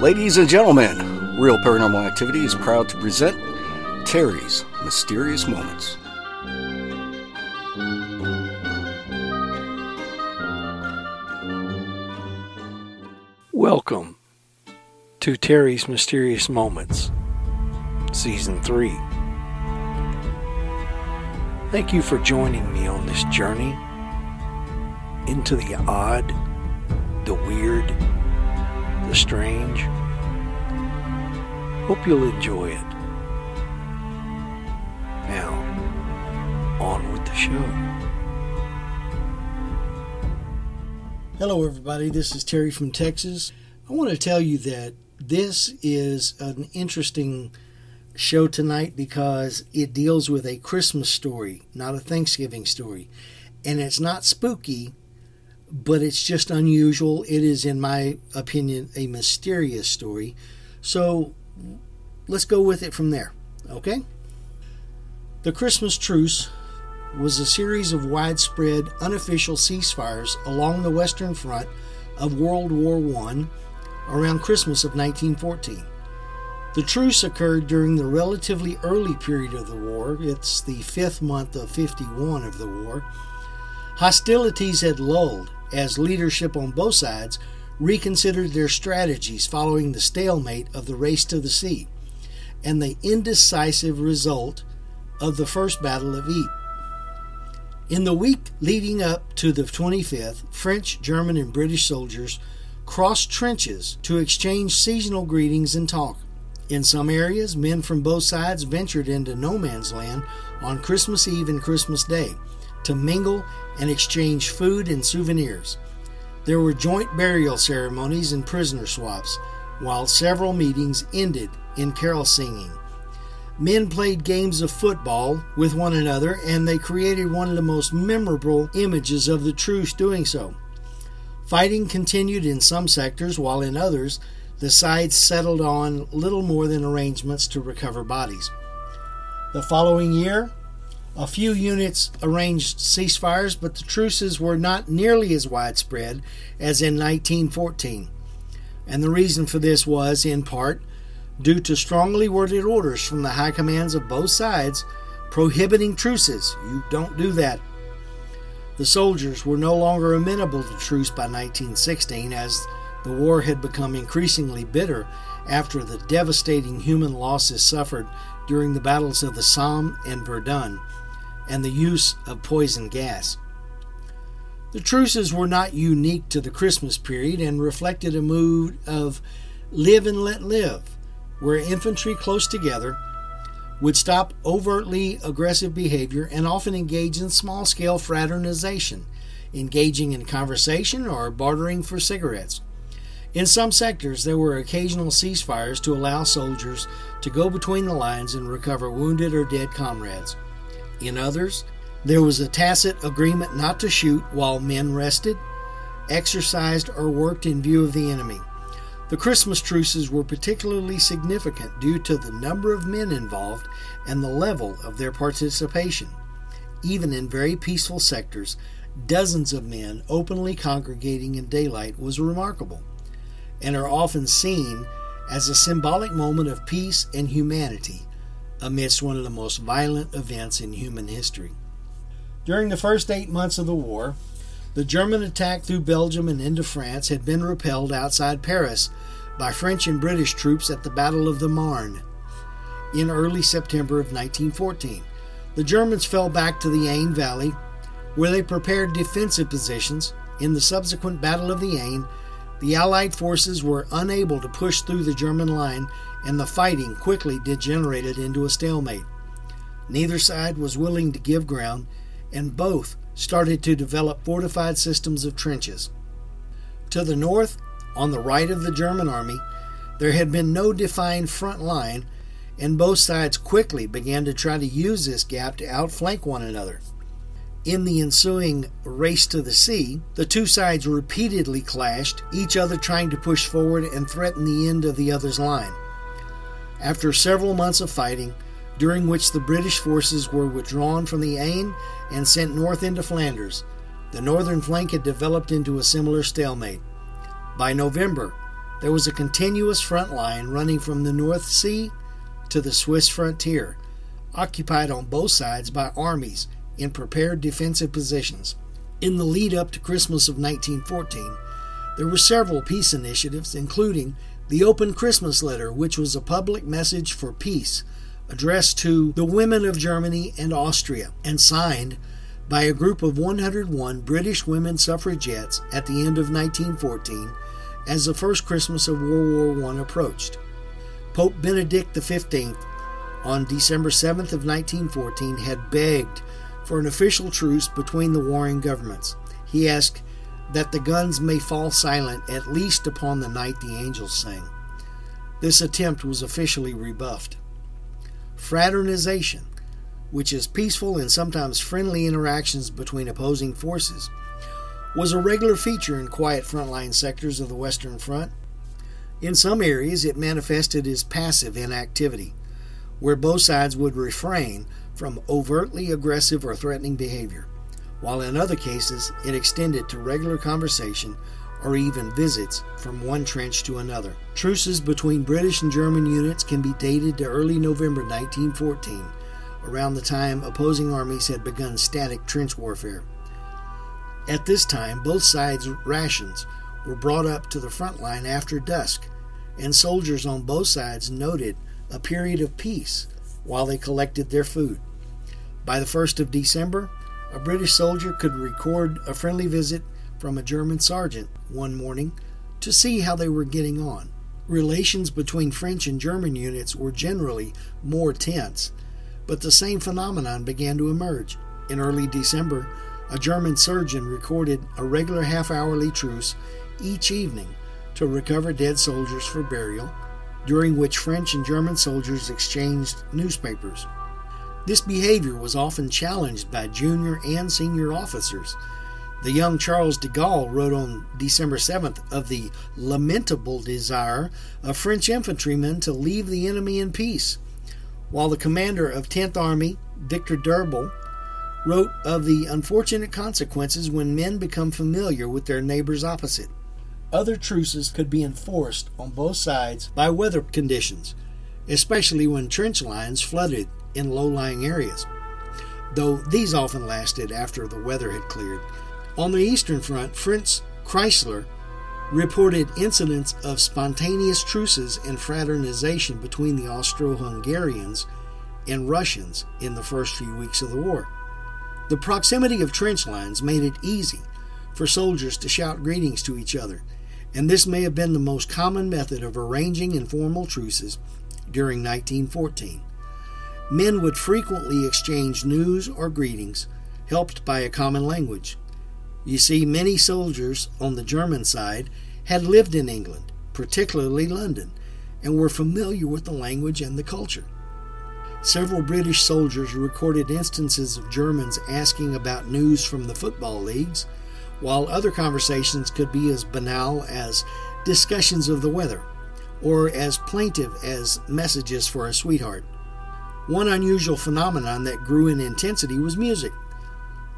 Ladies and gentlemen, Real Paranormal Activity is proud to present Terry's Mysterious Moments. Welcome to Terry's Mysterious Moments, Season 3. Thank you for joining me on this journey into the odd, the weird, the strange. Hope you'll enjoy it. Now, on with the show. Hello everybody, this is Terry from Texas. I want to tell you that this is an interesting show tonight because it deals with a Christmas story, not a Thanksgiving story. And it's not spooky, but it's just unusual. It is, in my opinion, a mysterious story. So let's go with it from there, okay? The Christmas Truce was a series of widespread, unofficial ceasefires along the Western Front of World War I around Christmas of 1914. The truce occurred during the relatively early period of the war. It's the fifth month of 51 of the war. Hostilities had lulled as leadership on both sides reconsidered their strategies following the stalemate of the Race to the Sea and the indecisive result of the First Battle of Ypres. In the week leading up to the 25th, French, German, and British soldiers crossed trenches to exchange seasonal greetings and talk. In some areas, men from both sides ventured into no man's land on Christmas Eve and Christmas Day to mingle and exchange food and souvenirs. There were joint burial ceremonies and prisoner swaps, while several meetings ended in carol singing. Men played games of football with one another, and they created one of the most memorable images of the truce doing so. Fighting continued in some sectors, while in others, the sides settled on little more than arrangements to recover bodies. The following year, a few units arranged ceasefires, but the truces were not nearly as widespread as in 1914. And the reason for this was, in part, due to strongly worded orders from the high commands of both sides prohibiting truces. You don't do that. The soldiers were no longer amenable to truce by 1916, as the war had become increasingly bitter after the devastating human losses suffered during the battles of the Somme and Verdun and the use of poison gas. The truces were not unique to the Christmas period and reflected a mood of live and let live, where infantry close together would stop overtly aggressive behavior and often engage in small-scale fraternization, engaging in conversation or bartering for cigarettes. In some sectors, there were occasional ceasefires to allow soldiers to go between the lines and recover wounded or dead comrades. In others, there was a tacit agreement not to shoot while men rested, exercised, or worked in view of the enemy. The Christmas truces were particularly significant due to the number of men involved and the level of their participation. Even in very peaceful sectors, dozens of men openly congregating in daylight was remarkable, and are often seen as a symbolic moment of peace and humanity amidst one of the most violent events in human history. During the first 8 months of the war, the German attack through Belgium and into France had been repelled outside Paris by French and British troops at the Battle of the Marne in early September of 1914. The Germans fell back to the Aisne Valley, where they prepared defensive positions. In the subsequent Battle of the Aisne, the Allied forces were unable to push through the German line, and the fighting quickly degenerated into a stalemate. Neither side was willing to give ground, and both started to develop fortified systems of trenches. To the north, on the right of the German army, There had been no defined front line, and both sides quickly began to try to use this gap to outflank one another. In the ensuing race to the sea, the two sides repeatedly clashed, each other trying to push forward and threaten the end of the other's line. After several months of fighting, during which the British forces were withdrawn from the Aisne and sent north into Flanders, the northern flank had developed into a similar stalemate. By November, there was a continuous front line running from the North Sea to the Swiss frontier, occupied on both sides by armies in prepared defensive positions. In the lead-up to Christmas of 1914, there were several peace initiatives, including The Open Christmas Letter, which was a public message for peace addressed to the women of Germany and Austria, and signed by a group of 101 British women suffragettes at the end of 1914, as the first Christmas of World War I approached. Pope Benedict XV, on December 7th of 1914, had begged for an official truce between the warring governments. He asked that the guns may fall silent at least upon the night the angels sing. This attempt was officially rebuffed. Fraternization, which is peaceful and sometimes friendly interactions between opposing forces, was a regular feature in quiet frontline sectors of the Western Front. In some areas, it manifested as passive inactivity, where both sides would refrain from overtly aggressive or threatening behavior, while in other cases it extended to regular conversation or even visits from one trench to another. Truces between British and German units can be dated to early November 1914, around the time opposing armies had begun static trench warfare. At this time, both sides' rations were brought up to the front line after dusk, and soldiers on both sides noted a period of peace while they collected their food. By the 1st of December, a British soldier could record a friendly visit from a German sergeant one morning to see how they were getting on. Relations between French and German units were generally more tense, but the same phenomenon began to emerge. In early December, a German surgeon recorded a regular half-hourly truce each evening to recover dead soldiers for burial, during which French and German soldiers exchanged newspapers. This behavior was often challenged by junior and senior officers. The young Charles de Gaulle wrote on December 7th of the lamentable desire of French infantrymen to leave the enemy in peace, while the commander of 10th Army, Victor Durbel, wrote of the unfortunate consequences when men become familiar with their neighbors opposite. Other truces could be enforced on both sides by weather conditions, especially when trench lines flooded in low-lying areas, though these often lasted after the weather had cleared. On the Eastern Front, Fritz Kreisler reported incidents of spontaneous truces and fraternization between the Austro-Hungarians and Russians in the first few weeks of the war. The proximity of trench lines made it easy for soldiers to shout greetings to each other, and this may have been the most common method of arranging informal truces during 1914. Men would frequently exchange news or greetings, helped by a common language. You see, many soldiers on the German side had lived in England, particularly London, and were familiar with the language and the culture. Several British soldiers recorded instances of Germans asking about news from the football leagues, while other conversations could be as banal as discussions of the weather, or as plaintive as messages for a sweetheart. One unusual phenomenon that grew in intensity was music.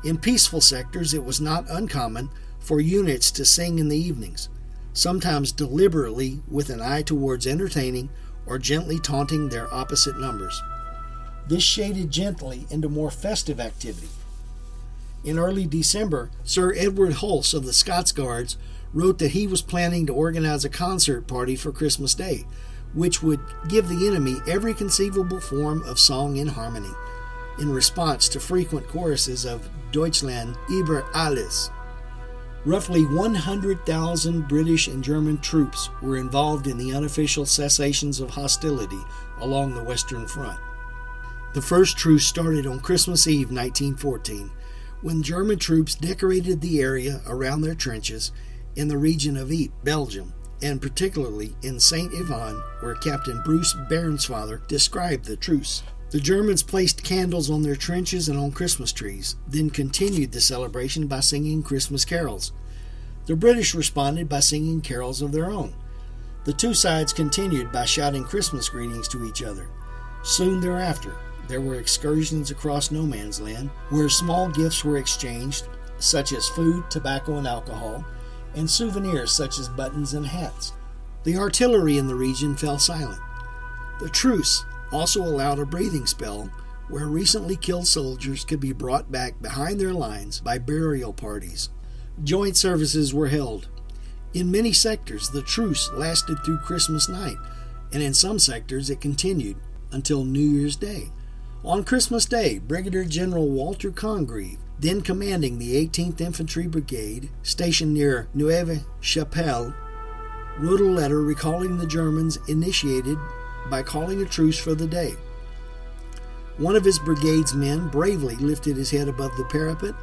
In peaceful sectors, it was not uncommon for units to sing in the evenings, sometimes deliberately with an eye towards entertaining or gently taunting their opposite numbers. This shaded gently into more festive activity. In early December, Sir Edward Hulse of the Scots Guards wrote that he was planning to organize a concert party for Christmas Day, which would give the enemy every conceivable form of song and harmony, in response to frequent choruses of Deutschland über alles. Roughly 100,000 British and German troops were involved in the unofficial cessations of hostility along the Western Front. The first truce started on Christmas Eve 1914, when German troops decorated the area around their trenches in the region of Ypres, Belgium, and particularly in St. Ivan, where Captain Bruce Bairnsfather described the truce. The Germans placed candles on their trenches and on Christmas trees, then continued the celebration by singing Christmas carols. The British responded by singing carols of their own. The two sides continued by shouting Christmas greetings to each other. Soon thereafter, there were excursions across no man's land, where small gifts were exchanged, such as food, tobacco, and alcohol, and souvenirs such as buttons and hats. The artillery in the region fell silent. The truce also allowed a breathing spell where recently killed soldiers could be brought back behind their lines by burial parties. Joint services were held. In many sectors, the truce lasted through Christmas night, and in some sectors it continued until New Year's Day. On Christmas Day, Brigadier General Walter Congreve, then commanding the 18th Infantry Brigade, stationed near Neuve Chapelle, wrote a letter recalling the Germans initiated by calling a truce for the day. One of his brigade's men bravely lifted his head above the parapet,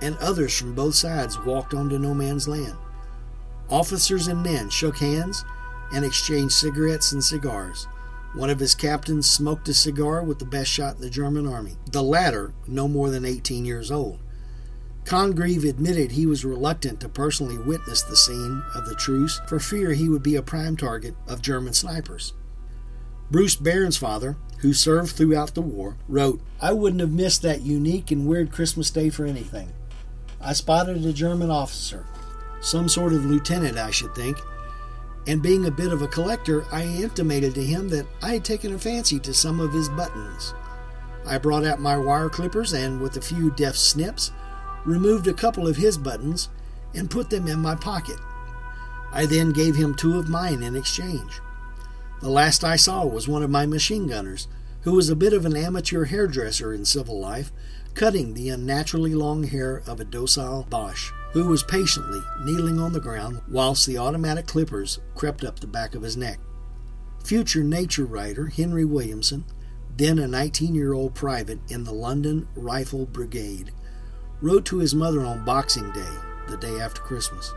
and others from both sides walked onto no man's land. Officers and men shook hands and exchanged cigarettes and cigars. One of his captains smoked a cigar with the best shot in the German army, the latter no more than 18 years old. Congreve admitted he was reluctant to personally witness the scene of the truce for fear he would be a prime target of German snipers. Bruce Bairnsfather, who served throughout the war, wrote, "I wouldn't have missed that unique and weird Christmas day for anything. I spotted a German officer, some sort of lieutenant I should think, and being a bit of a collector, I intimated to him that I had taken a fancy to some of his buttons. I brought out my wire clippers and, with a few deft snips, removed a couple of his buttons and put them in my pocket. I then gave him two of mine in exchange. The last I saw was one of my machine gunners, who was a bit of an amateur hairdresser in civil life, cutting the unnaturally long hair of a docile Boche, who was patiently kneeling on the ground whilst the automatic clippers crept up the back of his neck." Future nature writer Henry Williamson, then a 19-year-old private in the London Rifle Brigade, wrote to his mother on Boxing Day, the day after Christmas.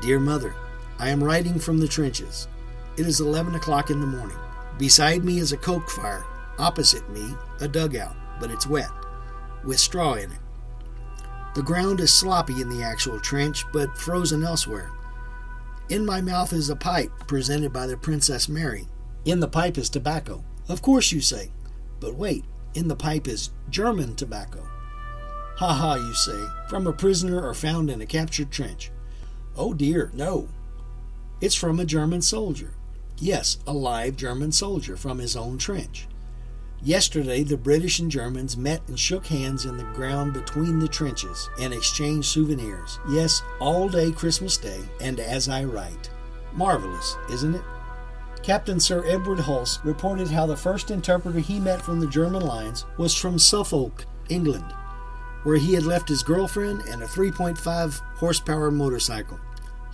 "Dear Mother, I am writing from the trenches. It is 11 o'clock in the morning. Beside me is a coke fire, opposite me a dugout, but it's wet, with straw in it. The ground is sloppy in the actual trench, but frozen elsewhere. In my mouth is a pipe presented by the Princess Mary. In the pipe is tobacco. Of course, you say. But wait, in the pipe is German tobacco. Ha ha, you say, from a prisoner or found in a captured trench. Oh dear, no. It's from a German soldier. Yes, a live German soldier from his own trench. Yesterday, the British and Germans met and shook hands in the ground between the trenches and exchanged souvenirs. Yes, all day Christmas Day, and as I write." Marvelous, isn't it? Captain Sir Edward Hulse reported how the first interpreter he met from the German lines was from Suffolk, England, where he had left his girlfriend and a 3.5 horsepower motorcycle.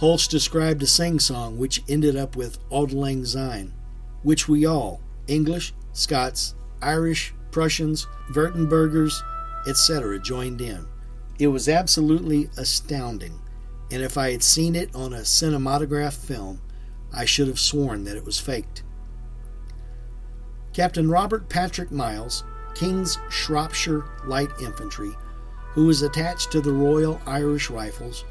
Hulse described a sing-song which ended up with Auld Lang Syne, which we all, English, Scots, Irish, Prussians, Württembergers, etc. joined in. It was absolutely astounding, and if I had seen it on a cinematograph film, I should have sworn that it was faked. Captain Robert Patrick Miles, King's Shropshire Light Infantry, who was attached to the Royal Irish Rifles,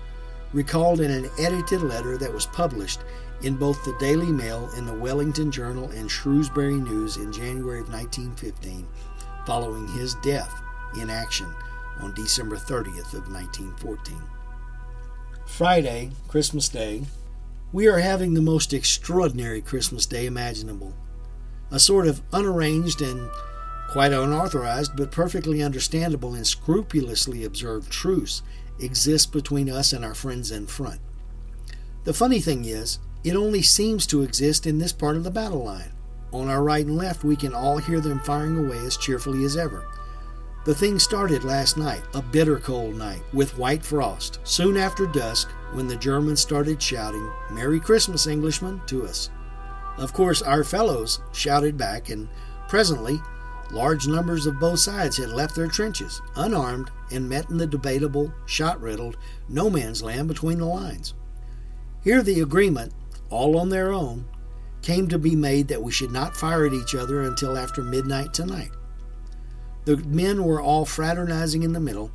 recalled in an edited letter that was published in both the Daily Mail and the Wellington Journal and Shrewsbury News in January of 1915, following his death in action on December 30th of 1914. Friday, Christmas Day. "We are having the most extraordinary Christmas Day imaginable. A sort of unarranged and quite unauthorized but perfectly understandable and scrupulously observed truce exists between us and our friends in front. The funny thing is, it only seems to exist in this part of the battle line. On our right and left, we can all hear them firing away as cheerfully as ever. The thing started last night, a bitter cold night, with white frost, soon after dusk, when the Germans started shouting, 'Merry Christmas, Englishmen,' to us. Of course, our fellows shouted back, and presently, large numbers of both sides had left their trenches, unarmed, and met in the debatable, shot-riddled, no-man's land between the lines. Here the agreement, all on their own, came to be made that we should not fire at each other until after midnight tonight. The men were all fraternizing in the middle.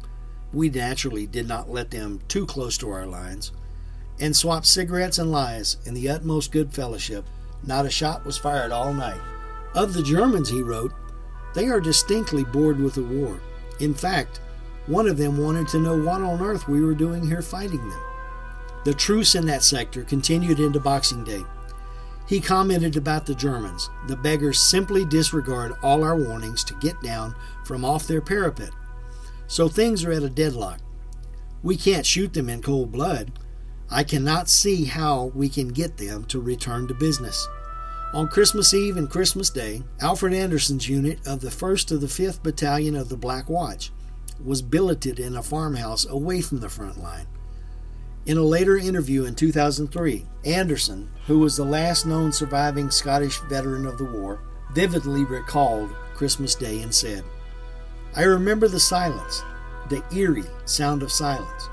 We naturally did not let them too close to our lines, and swapped cigarettes and lies in the utmost good fellowship. Not a shot was fired all night. Of the Germans, he wrote, they are distinctly bored with the war. In fact, one of them wanted to know what on earth we were doing here fighting them. The truce in that sector continued into Boxing Day. He commented about the Germans. The beggars simply disregard all our warnings to get down from off their parapet. So things are at a deadlock. We can't shoot them in cold blood. I cannot see how we can get them to return to business. On Christmas Eve and Christmas Day, Alfred Anderson's unit of the 1st of the 5th Battalion of the Black Watch was billeted in a farmhouse away from the front line. In a later interview in 2003, Anderson, who was the last known surviving Scottish veteran of the war, vividly recalled Christmas Day and said, I remember the silence, the eerie sound of silence.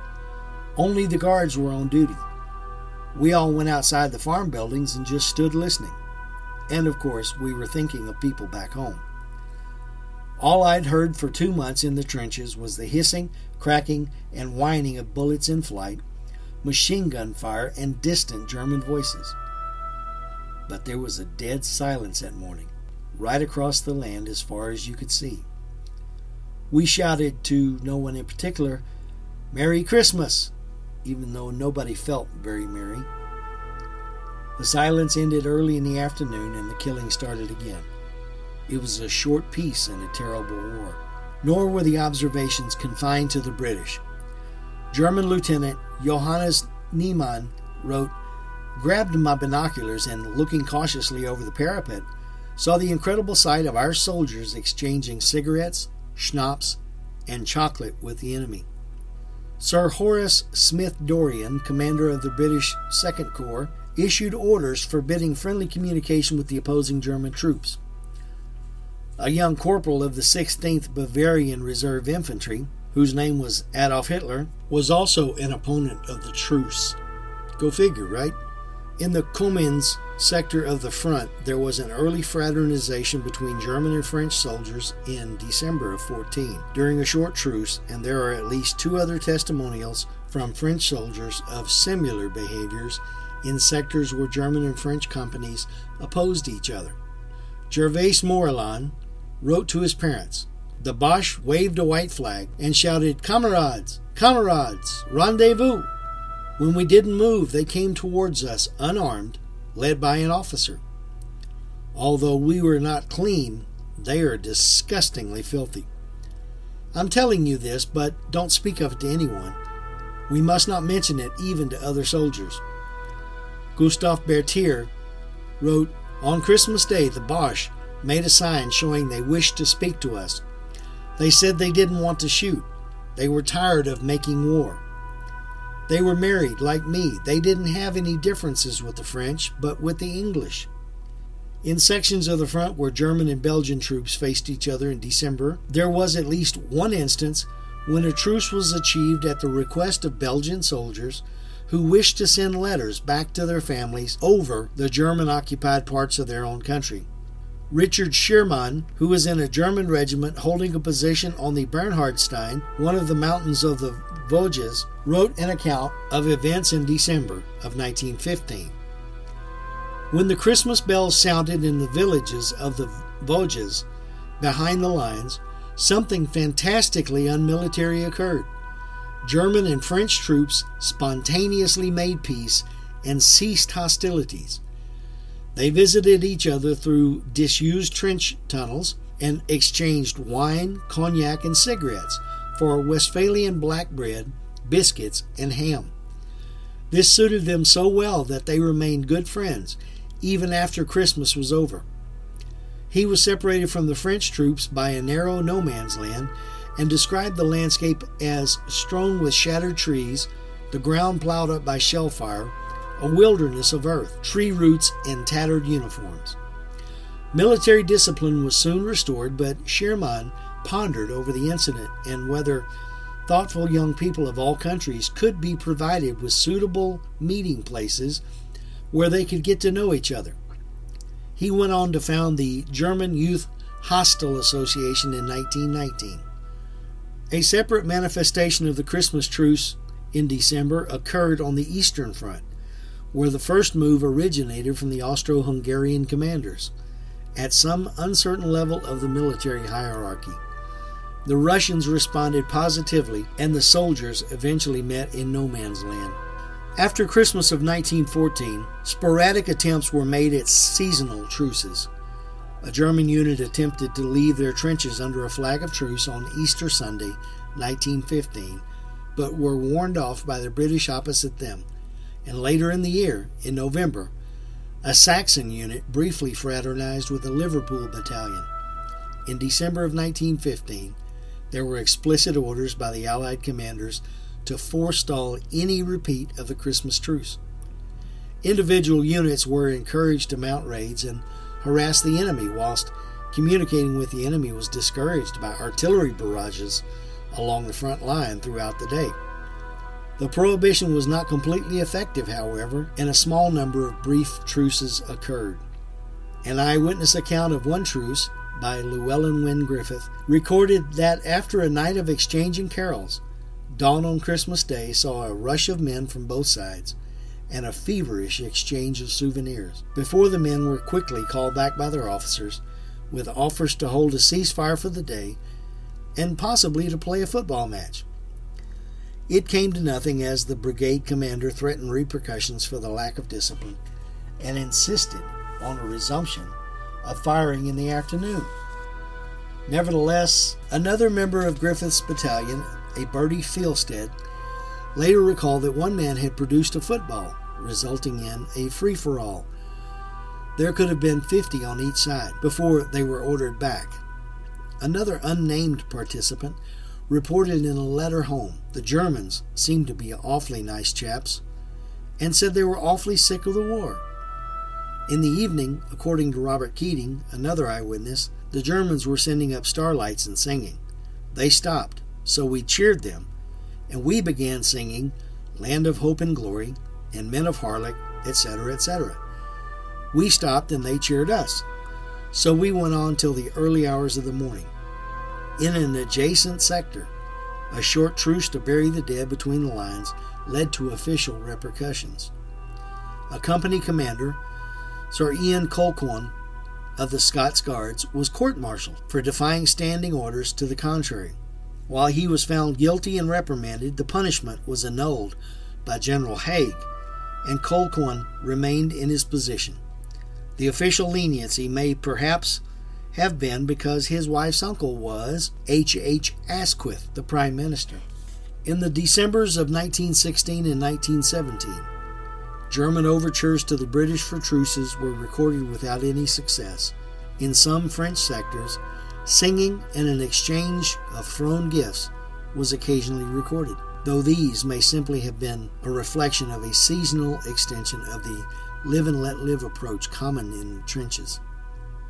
Only the guards were on duty. We all went outside the farm buildings and just stood listening. And of course, we were thinking of people back home. All I'd heard for 2 months in the trenches was the hissing, cracking, and whining of bullets in flight, machine gun fire, and distant German voices. But there was a dead silence that morning, right across the land as far as you could see. We shouted to no one in particular, Merry Christmas, even though nobody felt very merry. The silence ended early in the afternoon and the killing started again. It was a short peace and a terrible war. Nor were the observations confined to the British. German Lieutenant Johannes Niemann wrote, grabbed my binoculars and, looking cautiously over the parapet, saw the incredible sight of our soldiers exchanging cigarettes, schnapps, and chocolate with the enemy. Sir Horace Smith Dorrien, commander of the British Second Corps, issued orders forbidding friendly communication with the opposing German troops. A young corporal of the 16th Bavarian Reserve Infantry, whose name was Adolf Hitler, was also an opponent of the truce. Go figure, right? In the Comins sector of the front, there was an early fraternization between German and French soldiers in December of 14, during a short truce, and there are at least 2 other testimonials from French soldiers of similar behaviors in sectors where German and French companies opposed each other. Gervais Morillon wrote to his parents. The Boche waved a white flag and shouted, Comrades! Comrades! Rendezvous! When we didn't move, they came towards us unarmed, led by an officer. Although we were not clean, they are disgustingly filthy. I'm telling you this, but don't speak of it to anyone. We must not mention it even to other soldiers. Gustave Berthier wrote, On Christmas Day, the Boche made a sign showing they wished to speak to us. They said they didn't want to shoot. They were tired of making war. They were married, like me. They didn't have any differences with the French, but with the English. In sections of the front where German and Belgian troops faced each other in December, there was at least one instance when a truce was achieved at the request of Belgian soldiers who wished to send letters back to their families over the German-occupied parts of their own country. Richard Schirmann, who was in a German regiment holding a position on the Bernhardstein, one of the mountains of the Vosges, wrote an account of events in December of 1915. When the Christmas bells sounded in the villages of the Vosges, behind the lines, something fantastically unmilitary occurred. German and French troops spontaneously made peace and ceased hostilities. They visited each other through disused trench tunnels and exchanged wine, cognac, and cigarettes for Westphalian black bread, biscuits, and ham. This suited them so well that they remained good friends, even after Christmas was over. He was separated from the French troops by a narrow no-man's land and described the landscape as strewn with shattered trees, the ground plowed up by shell fire, a wilderness of earth, tree roots, and tattered uniforms. Military discipline was soon restored, but Schirmann pondered over the incident and whether thoughtful young people of all countries could be provided with suitable meeting places where they could get to know each other. He went on to found the German Youth Hostel Association in 1919. A separate manifestation of the Christmas Truce in December occurred on the Eastern Front, where the first move originated from the Austro-Hungarian commanders at some uncertain level of the military hierarchy. The Russians responded positively, and the soldiers eventually met in no man's land. After Christmas of 1914, sporadic attempts were made at seasonal truces. A German unit attempted to leave their trenches under a flag of truce on Easter Sunday, 1915, but were warned off by the British opposite them. And later in the year, in November, a Saxon unit briefly fraternized with a Liverpool battalion. In December of 1915, there were explicit orders by the Allied commanders to forestall any repeat of the Christmas truce. Individual units were encouraged to mount raids and harass the enemy, whilst communicating with the enemy was discouraged by artillery barrages along the front line throughout the day. The prohibition was not completely effective, however, and a small number of brief truces occurred. An eyewitness account of one truce by Llewellyn Wynne Griffith recorded that after a night of exchanging carols, dawn on Christmas Day saw a rush of men from both sides and a feverish exchange of souvenirs, before the men were quickly called back by their officers with offers to hold a ceasefire for the day and possibly to play a football match. It came to nothing, as the brigade commander threatened repercussions for the lack of discipline and insisted on a resumption of firing in the afternoon. Nevertheless, another member of Griffith's battalion, a Bertie Fieldstead, later recalled that one man had produced a football, resulting in a free-for-all. There could have been 50 on each side before they were ordered back. Another unnamed participant reported in a letter home, "The Germans seemed to be awfully nice chaps," and said they were awfully sick of the war. In the evening, according to Robert Keating, another eyewitness, the Germans were sending up starlights and singing. They stopped, so we cheered them, and we began singing "Land of Hope and Glory" and "Men of Harlech," etc., etc. We stopped and they cheered us, so we went on till the early hours of the morning. In an adjacent sector, a short truce to bury the dead between the lines led to official repercussions. A company commander, Sir Ian Colquhoun of the Scots Guards, was court-martialed for defying standing orders to the contrary. While he was found guilty and reprimanded, the punishment was annulled by General Haig, and Colquhoun remained in his position. The official leniency may perhaps have been because his wife's uncle was H.H. Asquith, the Prime Minister. In the Decembers of 1916 and 1917, German overtures to the British for truces were recorded without any success. In some French sectors, singing and an exchange of thrown gifts was occasionally recorded, though these may simply have been a reflection of a seasonal extension of the live and let live approach common in the trenches.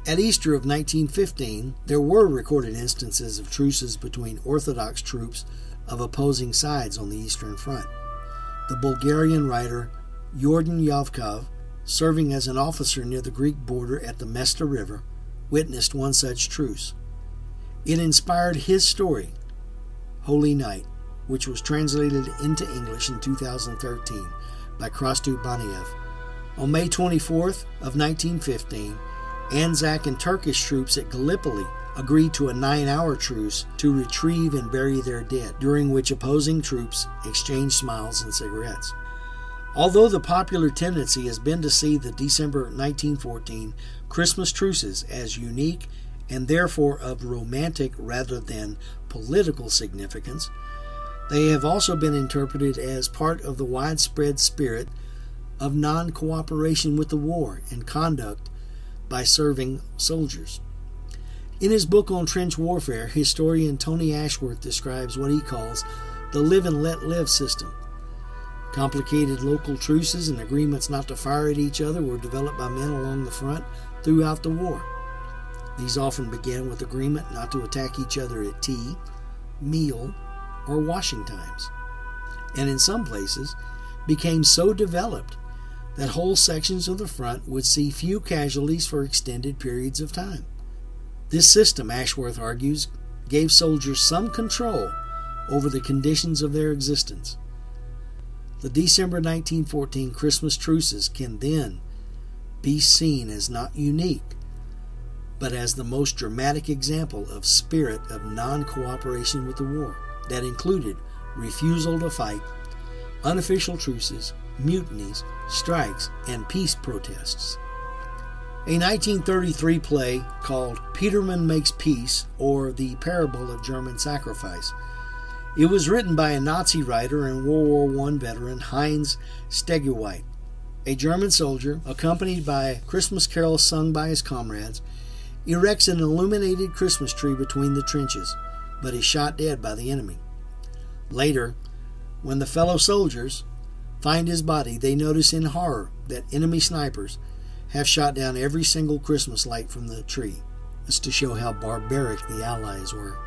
At Easter of 1915, there were recorded instances of truces between Orthodox troops of opposing sides on the Eastern Front. The Bulgarian writer Yordan Yavkov, serving as an officer near the Greek border at the Mesta River, witnessed one such truce. It inspired his story, Holy Night, which was translated into English in 2013 by Krastu Baniev. On May 24th of 1915, Anzac and Turkish troops at Gallipoli agreed to a 9-hour truce to retrieve and bury their dead, during which opposing troops exchanged smiles and cigarettes. Although the popular tendency has been to see the December 1914 Christmas truces as unique and therefore of romantic rather than political significance, they have also been interpreted as part of the widespread spirit of non-cooperation with the war and conduct by serving soldiers. In his book on trench warfare, historian Tony Ashworth describes what he calls the live and let live system. Complicated local truces and agreements not to fire at each other were developed by men along the front throughout the war. These often began with agreement not to attack each other at tea, meal, or washing times, and in some places became so developed that whole sections of the front would see few casualties for extended periods of time. This system, Ashworth argues, gave soldiers some control over the conditions of their existence. The December 1914 Christmas truces can then be seen as not unique, but as the most dramatic example of spirit of non-cooperation with the war that included refusal to fight, unofficial truces, mutinies, strikes, and peace protests. A 1933 play called Petermann Makes Peace, or The Parable of German Sacrifice. It was written by a Nazi writer and World War I veteran Heinz Stegeweit, a German soldier, accompanied by a Christmas carol sung by his comrades, erects an illuminated Christmas tree between the trenches, but is shot dead by the enemy. Later, when the fellow soldiers find his body, they notice in horror that enemy snipers have shot down every single Christmas light from the tree. That's to show how barbaric the Allies were.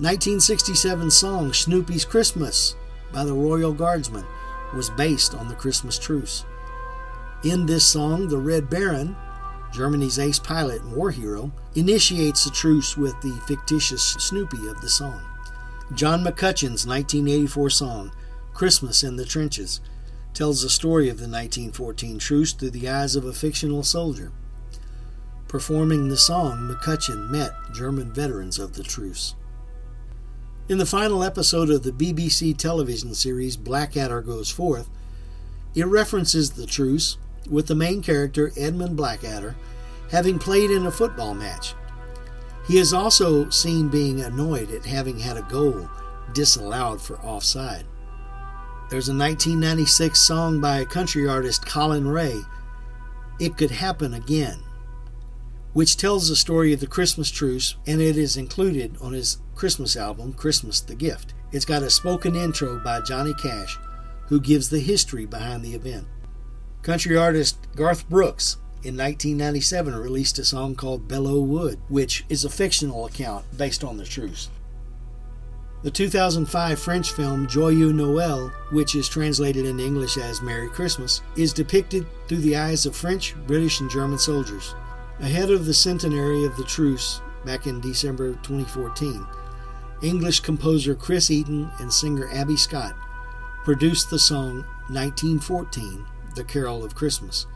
1967 song Snoopy's Christmas by the Royal Guardsmen was based on the Christmas truce. In this song, the Red Baron, Germany's ace pilot and war hero, initiates a truce with the fictitious Snoopy of the song. John McCutcheon's 1984 song, Christmas in the Trenches, tells the story of the 1914 truce through the eyes of a fictional soldier. Performing the song, McCutcheon met German veterans of the truce. In the final episode of the BBC television series Blackadder Goes Forth, it references the truce with the main character Edmund Blackadder having played in a football match. He is also seen being annoyed at having had a goal disallowed for offside. There's a 1996 song by country artist Colin Ray, It Could Happen Again, which tells the story of the Christmas truce, and it is included on his Christmas album, Christmas the Gift. It's got a spoken intro by Johnny Cash, who gives the history behind the event. Country artist Garth Brooks in 1997 released a song called Bellow Wood, which is a fictional account based on the truce. The 2005 French film Joyeux Noël, which is translated into English as Merry Christmas, is depicted through the eyes of French, British, and German soldiers. Ahead of the centenary of the truce back in December 2014, English composer Chris Eaton and singer Abby Scott produced the song 1914, The Carol of Christmas,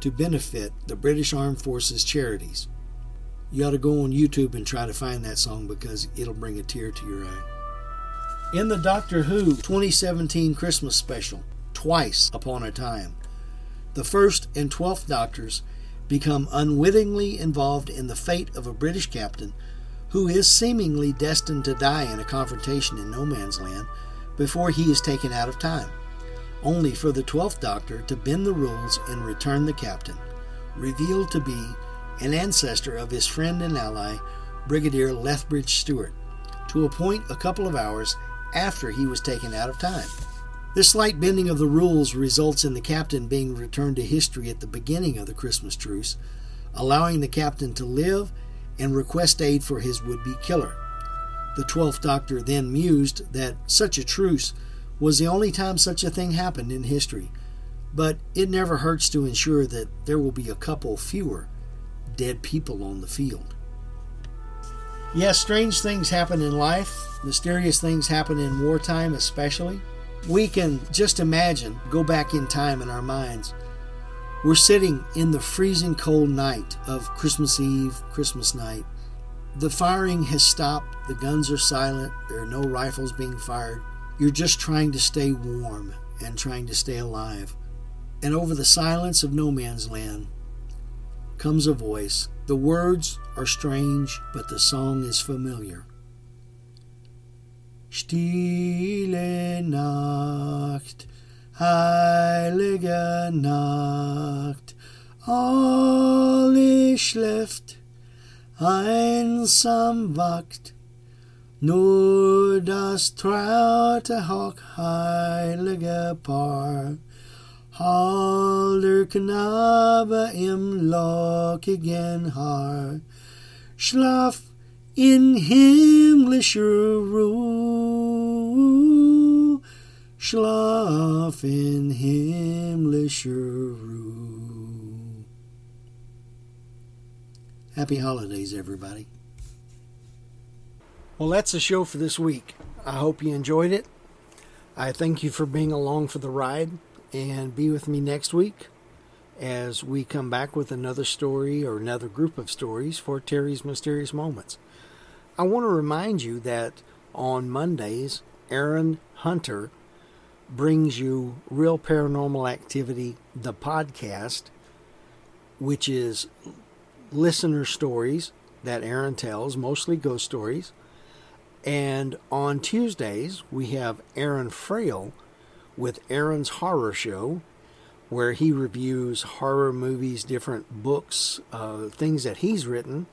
to benefit the British Armed Forces charities. You ought to go on YouTube and try to find that song, because it'll bring a tear to your eye. In the Doctor Who 2017 Christmas special, Twice Upon a Time, the first and 12th Doctors become unwittingly involved in the fate of a British captain who is seemingly destined to die in a confrontation in no man's land before he is taken out of time, only for the 12th Doctor to bend the rules and return the captain, revealed to be an ancestor of his friend and ally, Brigadier Lethbridge Stewart, to a point a couple of hours after he was taken out of time. This slight bending of the rules results in the captain being returned to history at the beginning of the Christmas truce, allowing the captain to live and request aid for his would-be killer. The 12th Doctor then mused that such a truce was the only time such a thing happened in history, but it never hurts to ensure that there will be a couple fewer dead people on the field. Yes, strange things happen in life. Mysterious things happen in wartime especially. We can just imagine, go back in time in our minds. We're sitting in the freezing cold night of Christmas Eve, Christmas night. The firing has stopped. The guns are silent. There are no rifles being fired. You're just trying to stay warm and trying to stay alive. And over the silence of no man's land comes a voice. The words are strange, but the song is familiar. Stille Nacht, heilige Nacht, alle schläft, einsam wacht, nur das traute hochheilige Paar, holder Knabe im lockigen Haar, schlaf in himmlischer Ruhe, schlaf in himmlischer Ruhe. Happy holidays, everybody. Well, that's the show for this week. I hope you enjoyed it. I thank you for being along for the ride, and be with me next week as we come back with another story or another group of stories for Terry's Mysterious Moments. I want to remind you that on Mondays, Aaron Hunter brings you Real Paranormal Activity, the podcast, which is listener stories that Aaron tells, mostly ghost stories. And on Tuesdays, we have Aaron Frail with Aaron's Horror Show, where he reviews horror movies, different books, things that he's written.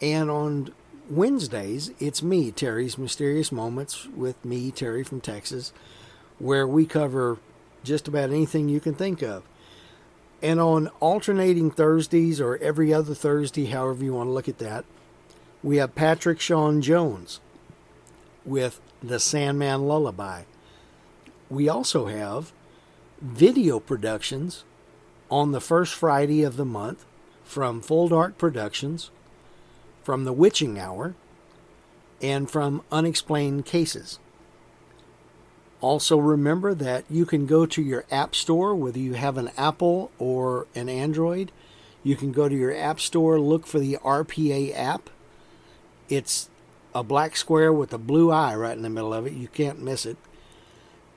And on Wednesdays, it's me, Terry's Mysterious Moments, with me, Terry from Texas, where we cover just about anything you can think of. And on alternating Thursdays, or every other Thursday, however you want to look at that, we have Patrick Sean Jones with The Sandman Lullaby. We also have video productions on the first Friday of the month from Full Dark Productions, from The Witching Hour, and from Unexplained Cases. Also remember that you can go to your app store, whether you have an Apple or an Android. You can go to your app store, look for the RPA app. It's a black square with a blue eye right in the middle of it. You can't miss it.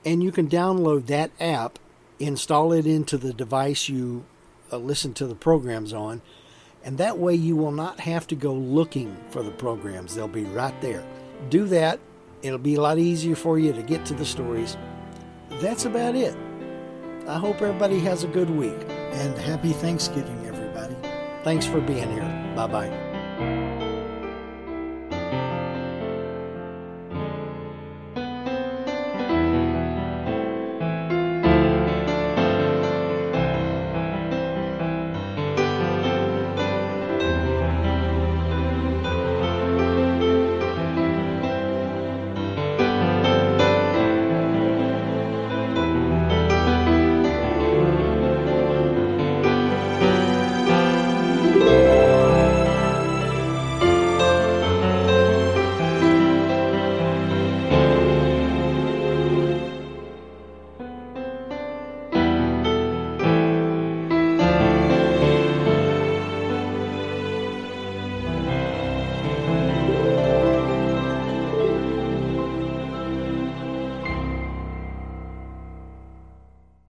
And you can download that app, install it into the device you listen to the programs on, and that way you will not have to go looking for the programs. They'll be right there. Do that. It'll be a lot easier for you to get to the stories. That's about it. I hope everybody has a good week. And happy Thanksgiving, everybody. Thanks for being here. Bye-bye.